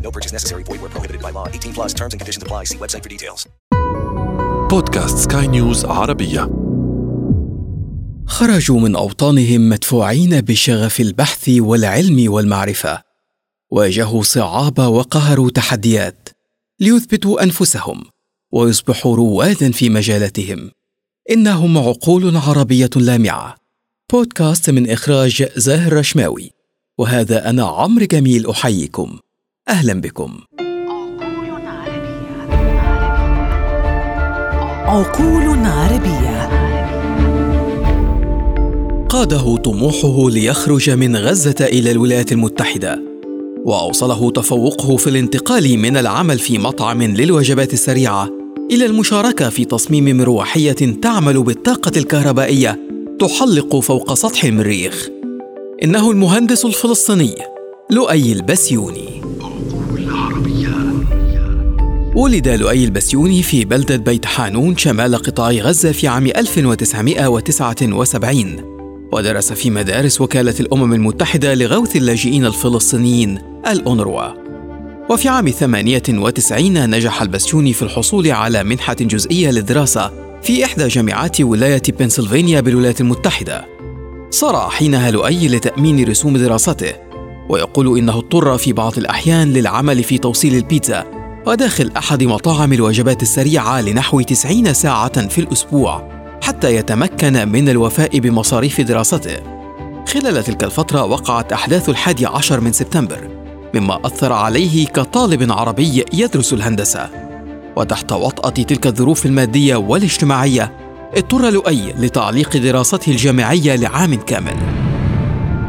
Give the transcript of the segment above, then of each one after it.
No purchase necessary. Void where prohibited by law. 18 plus terms and conditions apply. See website for details. بودكاست سكاي نيوز عربية. خرجوا من أوطانهم مدفوعين بشغف البحث والعلم والمعرفة. واجهوا صعاب وقهروا تحديات ليثبتوا أنفسهم ويصبحوا روادا في مجالاتهم. إنهم عقول عربية لامعة. بودكاست من إخراج زاهر رشماوي، وهذا أنا عمرو جميل أحييكم. أهلا بكم. عقول عربية. قاده طموحه ليخرج من غزة إلى الولايات المتحدة، وأوصله تفوقه في الانتقال من العمل في مطعم للوجبات السريعة إلى المشاركة في تصميم مروحية تعمل بالطاقة الكهربائية تحلق فوق سطح المريخ. إنه المهندس الفلسطيني لؤي البسيوني. ولد لؤي البسيوني في بلدة بيت حانون شمال قطاع غزة في عام 1979، ودرس في مدارس وكالة الأمم المتحدة لغوث اللاجئين الفلسطينيين الUNRWA. وفي عام 98 نجح البسيوني في الحصول على منحة جزئية للدراسة في إحدى جامعات ولاية بنسلفانيا بالولايات المتحدة. سعى حينها لؤي لتأمين رسوم دراسته، ويقول إنه اضطر في بعض الأحيان للعمل في توصيل البيتزا وداخل أحد مطاعم الوجبات السريعة لنحو 90 ساعة في الأسبوع حتى يتمكن من الوفاء بمصاريف دراسته. خلال تلك الفترة وقعت أحداث 11 من سبتمبر، مما أثر عليه كطالب عربي يدرس الهندسة. وتحت وطأة تلك الظروف المادية والاجتماعية اضطر لؤي لتعليق دراسته الجامعية لعام كامل.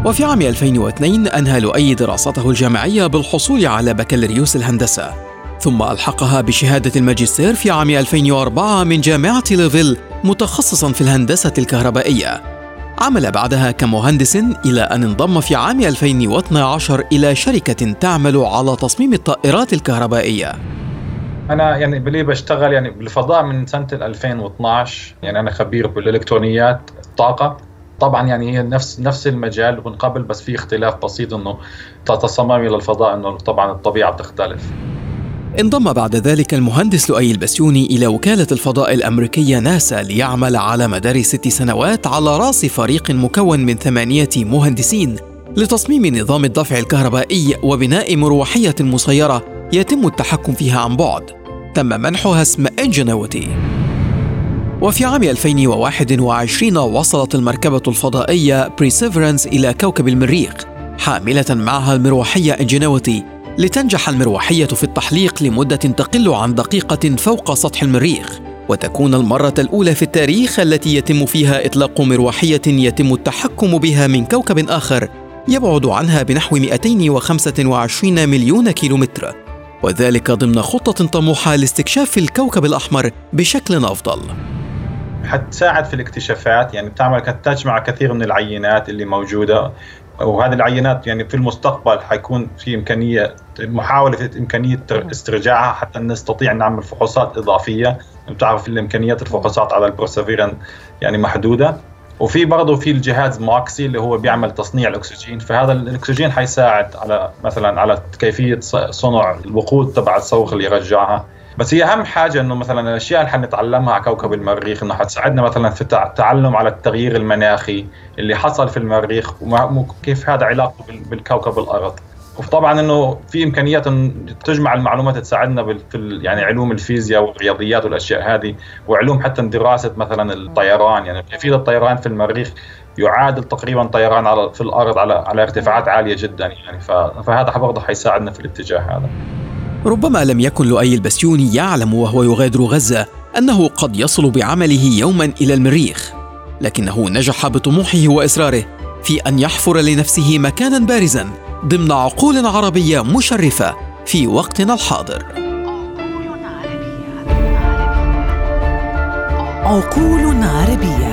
وفي عام 2002 أنهى لؤي دراسته الجامعية بالحصول على بكالوريوس الهندسة، ثم ألحقها بشهادة الماجستير في عام 2004 من جامعة ليفل متخصصاً في الهندسة الكهربائية. عمل بعدها كمهندس إلى أن انضم في عام 2012 إلى شركة تعمل على تصميم الطائرات الكهربائية. أنا يعني بشتغل بالفضاء من سنة 2012. أنا خبير بالإلكترونيات الطاقة. طبعاً هي نفس المجال من قبل، بس في اختلاف بسيط إنه تصميمي للفضاء إنه طبعاً الطبيعة بتختلف. انضم بعد ذلك المهندس لؤي البسيوني إلى وكالة الفضاء الأمريكية ناسا ليعمل على مدار 6 سنوات على رأس فريق مكون من 8 مهندسين لتصميم نظام الدفع الكهربائي وبناء مروحية مسيرة يتم التحكم فيها عن بعد، تم منحها اسم Ingenuity. وفي عام 2021 وصلت المركبة الفضائية Perseverance إلى كوكب المريخ حاملة معها المروحية Ingenuity، لتنجح المروحية في التحليق لمدة تقل عن دقيقة فوق سطح المريخ، وتكون المرة الأولى في التاريخ التي يتم فيها إطلاق مروحية يتم التحكم بها من كوكب آخر يبعد عنها بنحو 225 مليون كيلومتر، وذلك ضمن خطة طموحة لاستكشاف الكوكب الأحمر بشكل أفضل. حتساعد في الاكتشافات، بتعمل تجمع كثير من العينات اللي موجودة، وهذه العينات في المستقبل حيكون في إمكانية محاولة في إمكانية استرجاعها حتى نستطيع نعمل فحوصات إضافية. بتعرف الإمكانيات الفحوصات على البرسيفيرن محدودة. وفي برضه في الجهاز موكسي اللي هو بيعمل تصنيع الأكسجين، فهذا الأكسجين حيساعد على مثلا على كيفية صنع الوقود تبع الصاروخ اللي يرجعها. بس هي أهم حاجة إنه مثلا الأشياء اللي حنتعلمها على كوكب المريخ إنه حتساعدنا مثلا في التعلم على التغيير المناخي اللي حصل في المريخ وكيف هذا علاقته بالكوكب الأرض، وطبعا انه في امكانيات ان تجمع المعلومات تساعدنا في يعني علوم الفيزياء والرياضيات والاشياء هذه، وعلوم حتى دراسه مثلا الطيران. يعني كيفيه الطيران في المريخ يعادل تقريبا طيران في الارض على ارتفاعات عاليه جدا، يعني فهذا برضه حيساعدنا في الاتجاه هذا. ربما لم يكن لؤي البسيوني يعلم وهو يغادر غزه انه قد يصل بعمله يوما الى المريخ، لكنه نجح بطموحه واصراره في ان يحفر لنفسه مكانا بارزا ضمن عقول عربية مشرفة في وقتنا الحاضر. عقول عربية.